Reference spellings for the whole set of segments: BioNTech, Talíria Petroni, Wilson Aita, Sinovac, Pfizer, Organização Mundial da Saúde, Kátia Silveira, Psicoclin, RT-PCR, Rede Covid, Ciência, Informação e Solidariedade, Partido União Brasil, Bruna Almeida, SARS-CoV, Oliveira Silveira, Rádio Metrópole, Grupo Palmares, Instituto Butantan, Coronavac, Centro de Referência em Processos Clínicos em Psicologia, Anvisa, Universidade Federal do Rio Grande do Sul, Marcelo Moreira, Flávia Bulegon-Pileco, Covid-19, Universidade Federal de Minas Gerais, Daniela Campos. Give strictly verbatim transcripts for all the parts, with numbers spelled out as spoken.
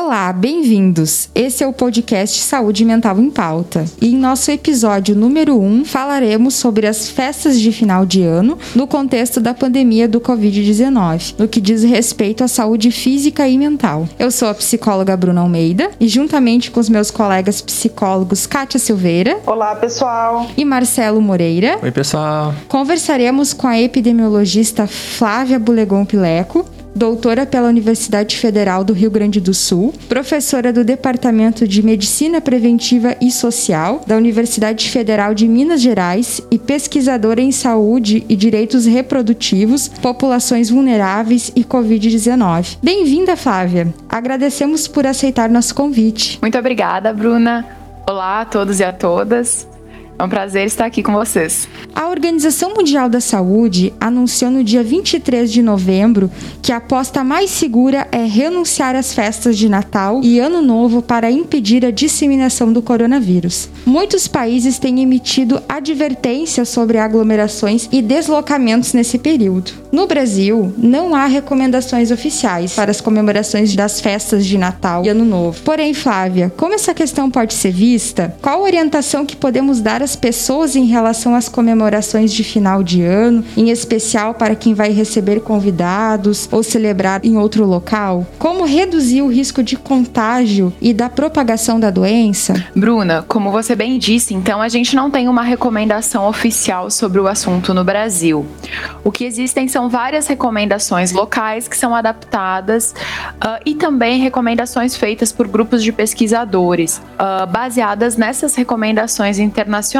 Olá, bem-vindos! Esse é o podcast Saúde Mental em Pauta. E em nosso episódio número um, falaremos sobre as festas de final de ano no contexto da pandemia do covid dezenove, no que diz respeito à saúde física e mental. Eu sou a psicóloga Bruna Almeida e juntamente com os meus colegas psicólogos Kátia Silveira... Olá, pessoal! E Marcelo Moreira... Oi, pessoal! Conversaremos com a epidemiologista Flávia Bulegon-Pileco, doutora pela Universidade Federal do Rio Grande do Sul, professora do Departamento de Medicina Preventiva e Social da Universidade Federal de Minas Gerais e pesquisadora em saúde e direitos reprodutivos, populações vulneráveis e covid dezenove. Bem-vinda, Flávia! Agradecemos por aceitar nosso convite. Muito obrigada, Bruna. Olá a todos e a todas. É um prazer estar aqui com vocês. A Organização Mundial da Saúde anunciou no dia vinte e três de novembro que a aposta mais segura é renunciar às festas de Natal e Ano Novo para impedir a disseminação do coronavírus. Muitos países têm emitido advertências sobre aglomerações e deslocamentos nesse período. No Brasil, não há recomendações oficiais para as comemorações das festas de Natal e Ano Novo. Porém, Flávia, como essa questão pode ser vista? Qual a orientação que podemos dar a as pessoas em relação às comemorações de final de ano, em especial para quem vai receber convidados ou celebrar em outro local? Como reduzir o risco de contágio e da propagação da doença? Bruna, como você bem disse, então a gente não tem uma recomendação oficial sobre o assunto no Brasil. O que existem são várias recomendações locais que são adaptadas uh, e também recomendações feitas por grupos de pesquisadores, uh, baseadas nessas recomendações internacionais.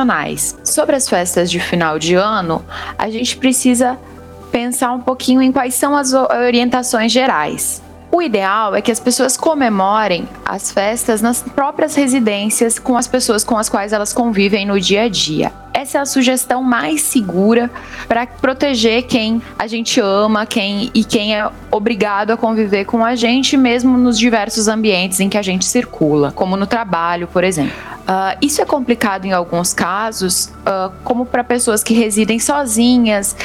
Sobre as festas de final de ano, a gente precisa pensar um pouquinho em quais são as orientações gerais. O ideal é que as pessoas comemorem as festas nas próprias residências com as pessoas com as quais elas convivem no dia a dia. Essa é a sugestão mais segura para proteger quem a gente ama, quem e quem é obrigado a conviver com a gente, mesmo nos diversos ambientes em que a gente circula, como no trabalho, por exemplo. Uh, isso é complicado em alguns casos, uh, como para pessoas que residem sozinhas.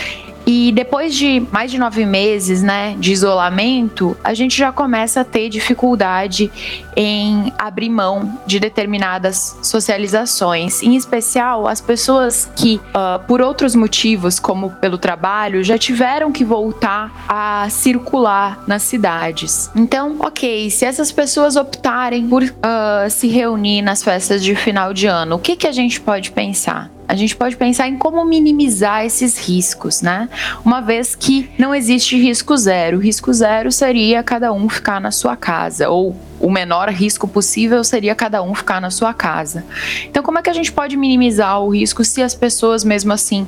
E depois de mais de nove meses, né, de isolamento, a gente já começa a ter dificuldade em abrir mão de determinadas socializações. Em especial, as pessoas que, uh, por outros motivos, como pelo trabalho, já tiveram que voltar a circular nas cidades. Então, ok, se essas pessoas optarem por uh, se reunir nas festas de final de ano, o que que a gente pode pensar? A gente pode pensar em como minimizar esses riscos, né? Uma vez que não existe risco zero. O risco zero seria cada um ficar na sua casa, ou o menor risco possível seria cada um ficar na sua casa. Então, como é que a gente pode minimizar o risco se as pessoas, mesmo assim,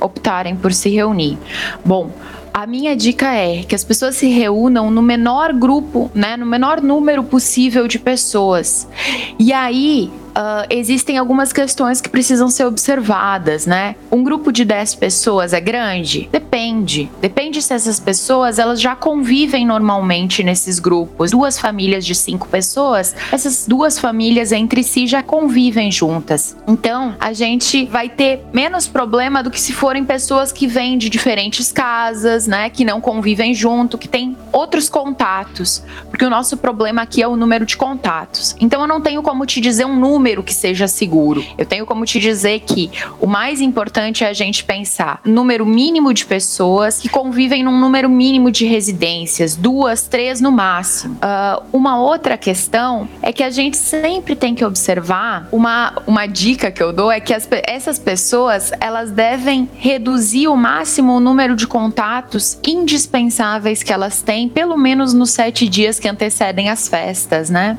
optarem por se reunir? Bom, a minha dica é que as pessoas se reúnam no menor grupo, né? No menor número possível de pessoas. E aí... Uh, existem algumas questões que precisam ser observadas, né? Um grupo de dez pessoas é grande? Depende. Depende se essas pessoas, elas já convivem normalmente nesses grupos. Duas famílias de cinco pessoas, essas duas famílias entre si já convivem juntas. Então, a gente vai ter menos problema do que se forem pessoas que vêm de diferentes casas, né? Que não convivem junto, que têm outros contatos. Porque o nosso problema aqui é o número de contatos. Então, eu não tenho como te dizer um número que seja seguro. Eu tenho como te dizer que o mais importante é a gente pensar número mínimo de pessoas que convivem num número mínimo de residências, duas, três no máximo. Uh, uma outra questão é que a gente sempre tem que observar, uma, uma dica que eu dou é que as, essas pessoas, elas devem reduzir ao máximo o número de contatos indispensáveis que elas têm, pelo menos nos sete dias que antecedem as festas, né?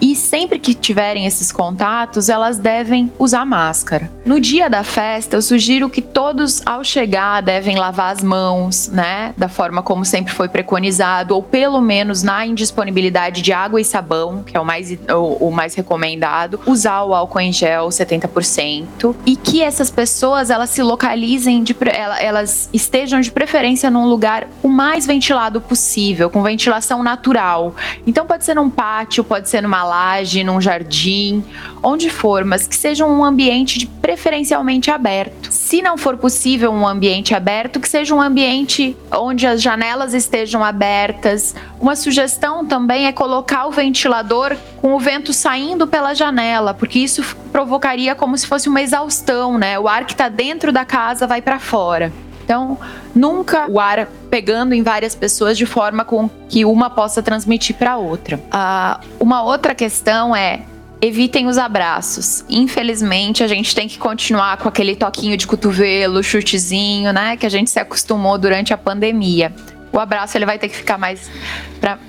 E sempre que tiverem esses contatos, elas devem usar máscara. No dia da festa, eu sugiro que todos, ao chegar, devem lavar as mãos, né? Da forma como sempre foi preconizado, ou pelo menos na indisponibilidade de água e sabão, que é o mais, o, o mais recomendado, usar o álcool em gel setenta por cento, e que essas pessoas, elas se localizem, de, elas estejam de preferência num lugar o mais ventilado possível, com ventilação natural. Então pode ser num pátio, pode ser numa laje, num jardim, onde for, mas que seja um ambiente de, preferencialmente aberto. Se não for possível um ambiente aberto, que seja um ambiente onde as janelas estejam abertas. Uma sugestão também é colocar o ventilador com o vento saindo pela janela, porque isso provocaria como se fosse uma exaustão, né? O ar que está dentro da casa vai para fora. Então, nunca o ar pegando em várias pessoas de forma com que uma possa transmitir para a outra. Ah, uma outra questão é, evitem os abraços. Infelizmente, a gente tem que continuar com aquele toquinho de cotovelo, chutezinho, né, que a gente se acostumou durante a pandemia. O abraço ele vai ter que ficar mais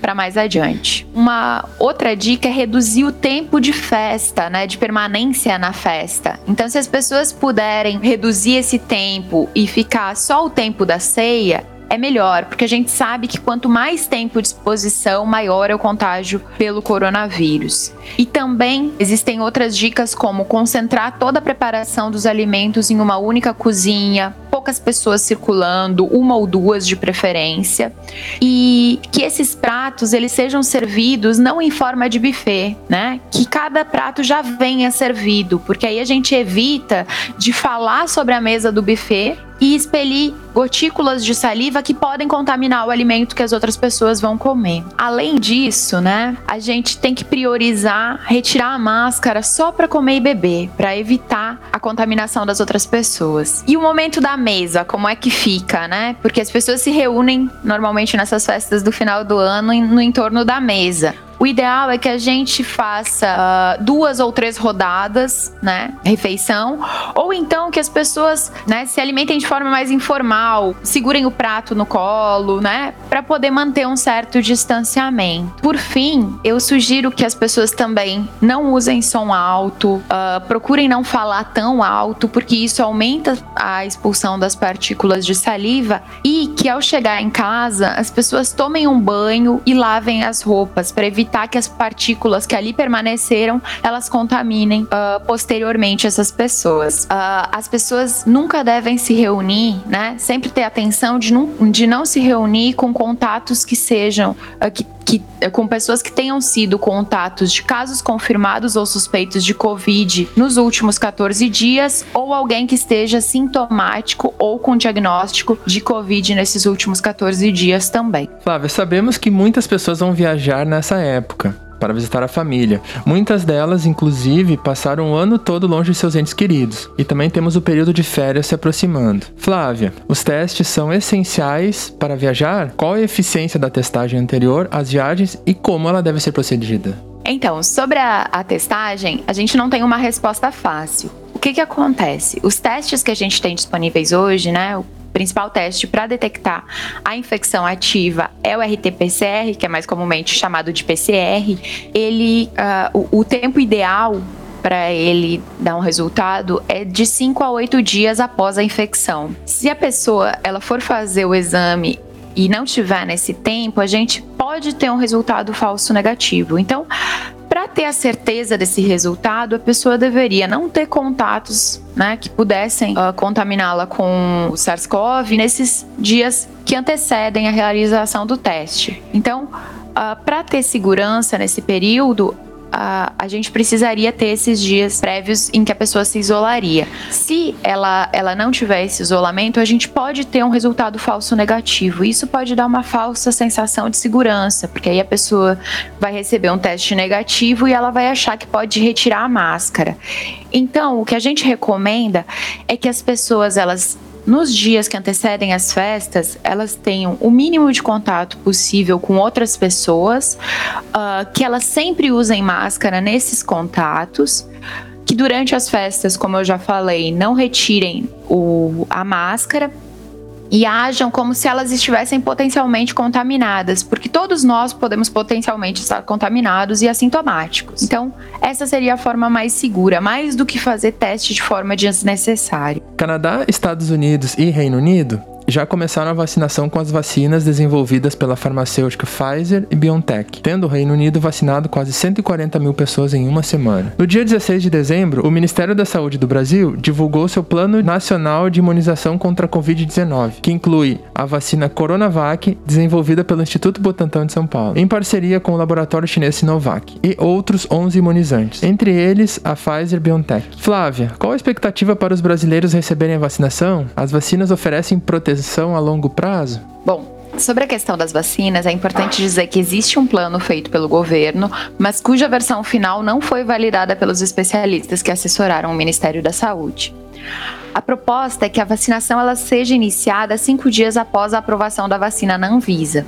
para mais adiante. Uma outra dica é reduzir o tempo de festa, né, de permanência na festa. Então, se as pessoas puderem reduzir esse tempo e ficar só o tempo da ceia, é melhor, porque a gente sabe que quanto mais tempo de exposição, maior é o contágio pelo coronavírus. E também existem outras dicas como concentrar toda a preparação dos alimentos em uma única cozinha, poucas pessoas circulando, uma ou duas de preferência, e que esses pratos eles sejam servidos não em forma de buffet, né? Que cada prato já venha servido, porque aí a gente evita de falar sobre a mesa do buffet e expelir gotículas de saliva que podem contaminar o alimento que as outras pessoas vão comer. Além disso, né, a gente tem que priorizar retirar a máscara só para comer e beber, para evitar a contaminação das outras pessoas. E o momento da mesa, como é que fica, né? Porque as pessoas se reúnem normalmente nessas festas do final do ano no entorno da mesa. O ideal é que a gente faça uh, duas ou três rodadas, né, refeição, ou então que as pessoas, né, se alimentem de forma mais informal, segurem o prato no colo, né, para poder manter um certo distanciamento. Por fim, eu sugiro que as pessoas também não usem som alto, uh, procurem não falar tão alto, porque isso aumenta a expulsão das partículas de saliva, e que ao chegar em casa, as pessoas tomem um banho e lavem as roupas, para evitar evitar que as partículas que ali permaneceram, elas contaminem uh, posteriormente essas pessoas. Uh, as pessoas nunca devem se reunir, né? Sempre ter atenção de não, de não se reunir com contatos que sejam, uh, que, que, uh, com pessoas que tenham sido contatos de casos confirmados ou suspeitos de Covid nos últimos quatorze dias, ou alguém que esteja sintomático ou com diagnóstico de Covid nesses últimos quatorze dias também. Flávia, sabemos que muitas pessoas vão viajar nessa época. época para visitar a família. Muitas delas, inclusive, passaram o ano todo longe de seus entes queridos. E também temos o período de férias se aproximando. Flávia, os testes são essenciais para viajar? Qual a eficiência da testagem anterior às viagens e como ela deve ser procedida? Então, sobre a, a testagem, a gente não tem uma resposta fácil. O que que acontece? Os testes que a gente tem disponíveis hoje, né, o O principal teste para detectar a infecção ativa é o R T P C R, que é mais comumente chamado de P C R. Ele, uh, o, o tempo ideal para ele dar um resultado é de cinco a oito dias após a infecção. Se a pessoa ela for fazer o exame e não tiver nesse tempo, a gente pode ter um resultado falso negativo. Então, para ter a certeza desse resultado, a pessoa deveria não ter contatos, né, que pudessem uh, contaminá-la com o SARS-CoV nesses dias que antecedem a realização do teste. Então, uh, para ter segurança nesse período, Uh, a gente precisaria ter esses dias prévios em que a pessoa se isolaria. Se ela, ela não tiver esse isolamento, a gente pode ter um resultado falso negativo. Isso pode dar uma falsa sensação de segurança, porque aí a pessoa vai receber um teste negativo e ela vai achar que pode retirar a máscara. Então, o que a gente recomenda é que as pessoas, elas, nos dias que antecedem as festas, elas tenham o mínimo de contato possível com outras pessoas, uh, que elas sempre usem máscara nesses contatos, que durante as festas, como eu já falei, não retirem o, a máscara e ajam como se elas estivessem potencialmente contaminadas, porque todos nós podemos potencialmente estar contaminados e assintomáticos. Então, essa seria a forma mais segura, mais do que fazer teste de forma desnecessária. Canadá, Estados Unidos e Reino Unido já começaram a vacinação com as vacinas desenvolvidas pela farmacêutica Pfizer e BioNTech, tendo o Reino Unido vacinado quase cento e quarenta mil pessoas em uma semana. No dia dezesseis de dezembro, o Ministério da Saúde do Brasil divulgou seu Plano Nacional de Imunização contra a covid dezenove, que inclui a vacina Coronavac, desenvolvida pelo Instituto Butantan de São Paulo, em parceria com o laboratório chinês Sinovac, e outros onze imunizantes, entre eles a Pfizer-BioNTech. Flávia, qual a expectativa para os brasileiros receberem a vacinação? As vacinas oferecem proteção a longo prazo? Bom, sobre a questão das vacinas, é importante dizer que existe um plano feito pelo governo, mas cuja versão final não foi validada pelos especialistas que assessoraram o Ministério da Saúde. A proposta é que a vacinação ela seja iniciada cinco dias após a aprovação da vacina na Anvisa.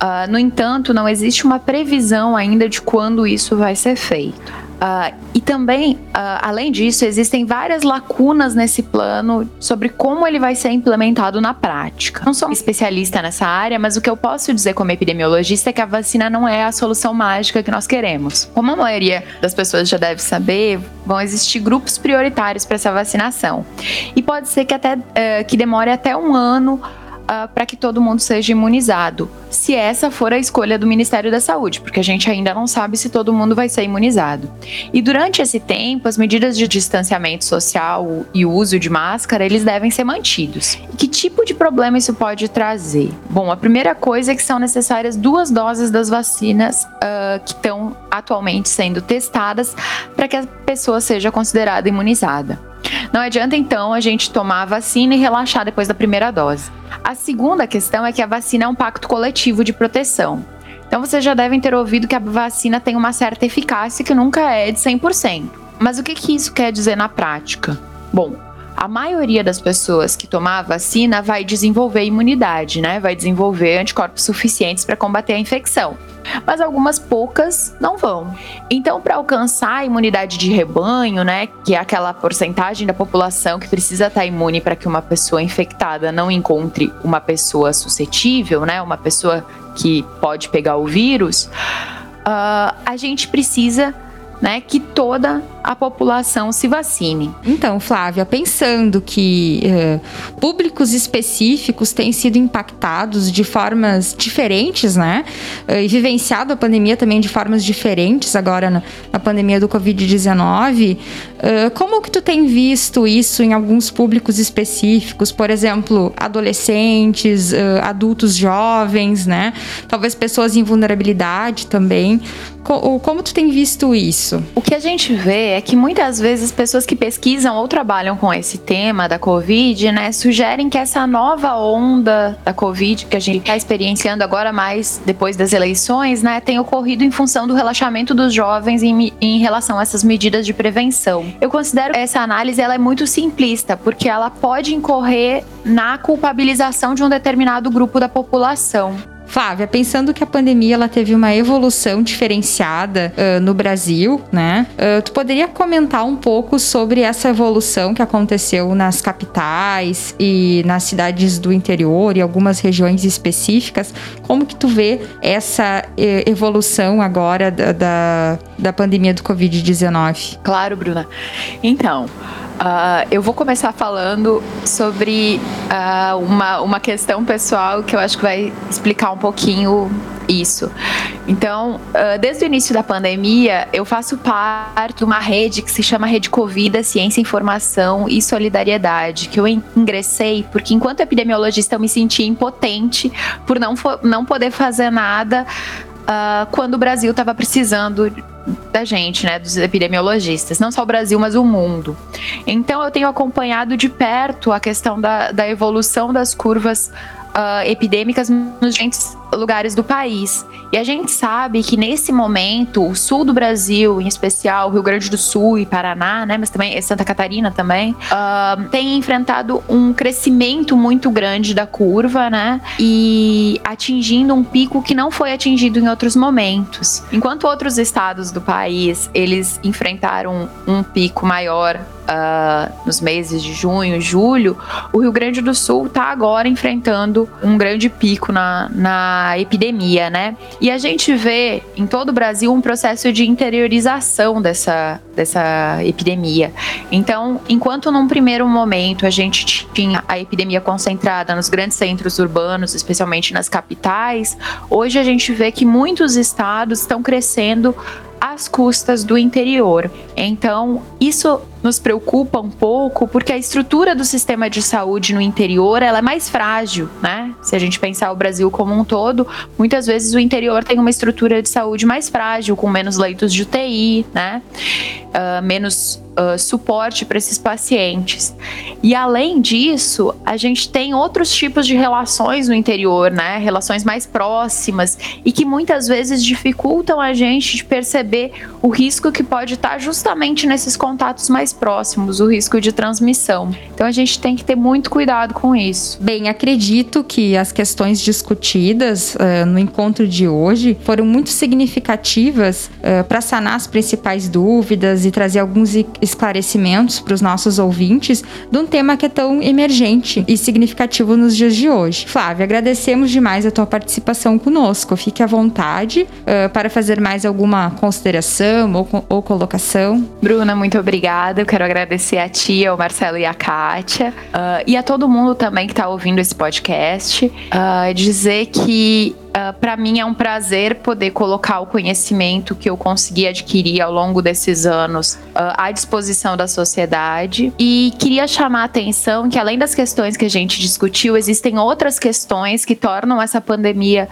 Uh, no entanto, não existe uma previsão ainda de quando isso vai ser feito. Uh, e também, uh, além disso, existem várias lacunas nesse plano sobre como ele vai ser implementado na prática. Não sou especialista nessa área, mas o que eu posso dizer como epidemiologista é que a vacina não é a solução mágica que nós queremos. Como a maioria das pessoas já deve saber, vão existir grupos prioritários para essa vacinação. E pode ser que, até, uh, que demore até um ano Uh, para que todo mundo seja imunizado, se essa for a escolha do Ministério da Saúde, porque a gente ainda não sabe se todo mundo vai ser imunizado. E durante esse tempo, as medidas de distanciamento social e o uso de máscara, eles devem ser mantidos. E que tipo de problema isso pode trazer? Bom, a primeira coisa é que são necessárias duas doses das vacinas uh, que estão atualmente sendo testadas para que a pessoa seja considerada imunizada. Não adianta, então, a gente tomar a vacina e relaxar depois da primeira dose. A segunda questão é que a vacina é um pacto coletivo de proteção. Então, vocês já devem ter ouvido que a vacina tem uma certa eficácia que nunca é de cem por cento. Mas o que, que isso quer dizer na prática? Bom, a maioria das pessoas que tomar a vacina vai desenvolver imunidade, né? Vai desenvolver anticorpos suficientes para combater a infecção. Mas algumas poucas não vão. Então, para alcançar a imunidade de rebanho, né, que é aquela porcentagem da população que precisa estar imune para que uma pessoa infectada não encontre uma pessoa suscetível, né, uma pessoa que pode pegar o vírus, uh, a gente precisa, né, que toda a população se vacine. Então, Flávia, pensando que eh, públicos específicos têm sido impactados de formas diferentes, né? E vivenciado a pandemia também de formas diferentes agora na, na pandemia do covid dezenove. Eh, como que tu tem visto isso em alguns públicos específicos? Por exemplo, adolescentes, eh, adultos jovens, né? Talvez pessoas em vulnerabilidade também. Co- como tu tem visto isso? O que a gente vê é que muitas vezes pessoas que pesquisam ou trabalham com esse tema da Covid, né, sugerem que essa nova onda da Covid, que a gente está experienciando agora mais depois das eleições, né, tem ocorrido em função do relaxamento dos jovens em, em relação a essas medidas de prevenção. Eu considero que essa análise ela é muito simplista, porque ela pode incorrer na culpabilização de um determinado grupo da população. Flávia, pensando que a pandemia ela teve uma evolução diferenciada uh, no Brasil, né? Uh, tu poderia comentar um pouco sobre essa evolução que aconteceu nas capitais e nas cidades do interior e algumas regiões específicas? Como que tu vê essa uh, evolução agora da, da, da pandemia do covid dezenove? Claro, Bruna. Então, Uh, eu vou começar falando sobre uh, uma, uma questão pessoal que eu acho que vai explicar um pouquinho isso. Então, uh, desde o início da pandemia, eu faço parte de uma rede que se chama Rede Covid, Ciência, Informação e Solidariedade, que eu ingressei porque, enquanto epidemiologista, eu me sentia impotente por não, fo- não poder fazer nada uh, quando o Brasil estava precisando da gente, né, dos epidemiologistas, não só o Brasil, mas o mundo. Então eu tenho acompanhado de perto a questão da, da evolução das curvas uh, epidêmicas nos diferentes lugares do país, e a gente sabe que nesse momento o sul do Brasil, em especial o Rio Grande do Sul e Paraná, né, mas também Santa Catarina também, uh, tem enfrentado um crescimento muito grande da curva, né, e atingindo um pico que não foi atingido em outros momentos. Enquanto outros estados do país, eles enfrentaram um pico maior uh, nos meses de junho, julho, o Rio Grande do Sul está agora enfrentando um grande pico na, na uma epidemia, né? E a gente vê em todo o Brasil um processo de interiorização dessa, dessa epidemia. Então, enquanto num primeiro momento a gente tinha a epidemia concentrada nos grandes centros urbanos, especialmente nas capitais, hoje a gente vê que muitos estados estão crescendo às custas do interior. Então, isso nos preocupa um pouco, porque a estrutura do sistema de saúde no interior, ela é mais frágil, né? Se a gente pensar o Brasil como um todo, muitas vezes o interior tem uma estrutura de saúde mais frágil, com menos leitos de U T I, né? Uh, menos uh, suporte para esses pacientes. E além disso, a gente tem outros tipos de relações no interior, né? Relações mais próximas e que muitas vezes dificultam a gente de perceber o risco que pode estar justamente nesses contatos mais próximos, o risco de transmissão. Então a gente tem que ter muito cuidado com isso. Bem, acredito que as questões discutidas uh, no encontro de hoje foram muito significativas uh, para sanar as principais dúvidas e trazer alguns esclarecimentos para os nossos ouvintes de um tema que é tão emergente e significativo nos dias de hoje. Flávia, agradecemos demais a tua participação conosco. Fique à vontade uh, para fazer mais alguma consideração ou, ou colocação. Bruna, muito obrigada. Eu quero agradecer a ti, ao Marcelo e à Kátia, uh, e a todo mundo também que está ouvindo esse podcast. Uh, dizer que Uh, para mim é um prazer poder colocar o conhecimento que eu consegui adquirir ao longo desses anos uh, à disposição da sociedade, e queria chamar a atenção que, além das questões que a gente discutiu, existem outras questões que tornam essa pandemia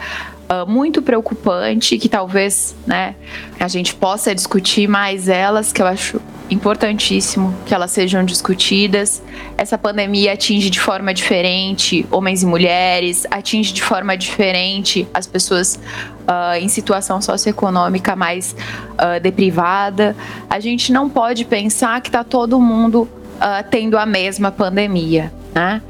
uh, muito preocupante, que talvez, né, a gente possa discutir mais elas, que eu acho importantíssimo que elas sejam discutidas. Essa pandemia atinge de forma diferente homens e mulheres, atinge de forma diferente as pessoas uh, em situação socioeconômica mais uh, deprivada. A gente não pode pensar que está todo mundo uh, tendo a mesma pandemia, né?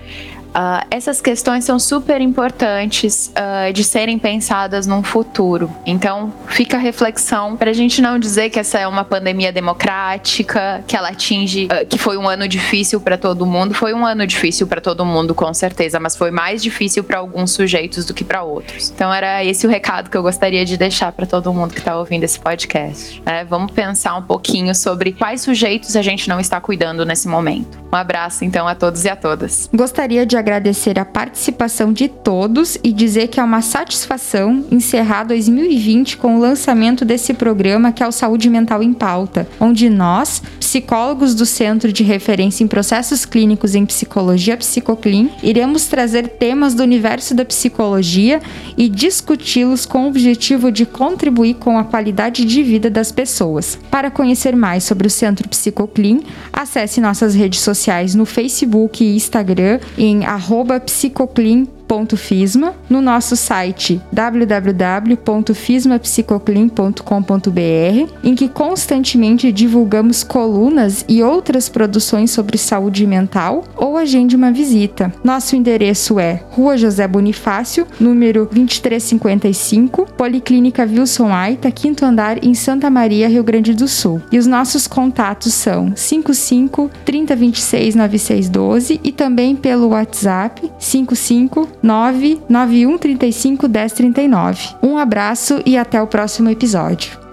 Uh, essas questões são super importantes uh, de serem pensadas num futuro. Então, fica a reflexão para a gente não dizer que essa é uma pandemia democrática, que ela atinge, uh, que foi um ano difícil para todo mundo. Foi um ano difícil para todo mundo, com certeza, mas foi mais difícil para alguns sujeitos do que para outros. Então, era esse o recado que eu gostaria de deixar para todo mundo que está ouvindo esse podcast. É, vamos pensar um pouquinho sobre quais sujeitos a gente não está cuidando nesse momento. Um abraço, então, a todos e a todas. Gostaria de agradecer a participação de todos e dizer que é uma satisfação encerrar dois mil e vinte com o lançamento desse programa, que é o Saúde Mental em Pauta, onde nós, psicólogos do Centro de Referência em Processos Clínicos em Psicologia, Psicoclin, iremos trazer temas do universo da psicologia e discuti-los com o objetivo de contribuir com a qualidade de vida das pessoas. Para conhecer mais sobre o Centro Psicoclin, acesse nossas redes sociais no Facebook e Instagram em arroba psicoclin ponto fisma, no nosso site w w w ponto fisma psicoclin ponto com ponto b r, em que constantemente divulgamos colunas e outras produções sobre saúde mental, ou agende uma visita. Nosso endereço é Rua José Bonifácio, número vinte e três cinquenta e cinco, Policlínica Wilson Aita, quinto andar, em Santa Maria, Rio Grande do Sul. E os nossos contatos são cinco cinco, três zero dois seis, nove seis um dois e também pelo WhatsApp cinco cinco nove nove um três cinco um zero três nove. Um abraço e até o próximo episódio.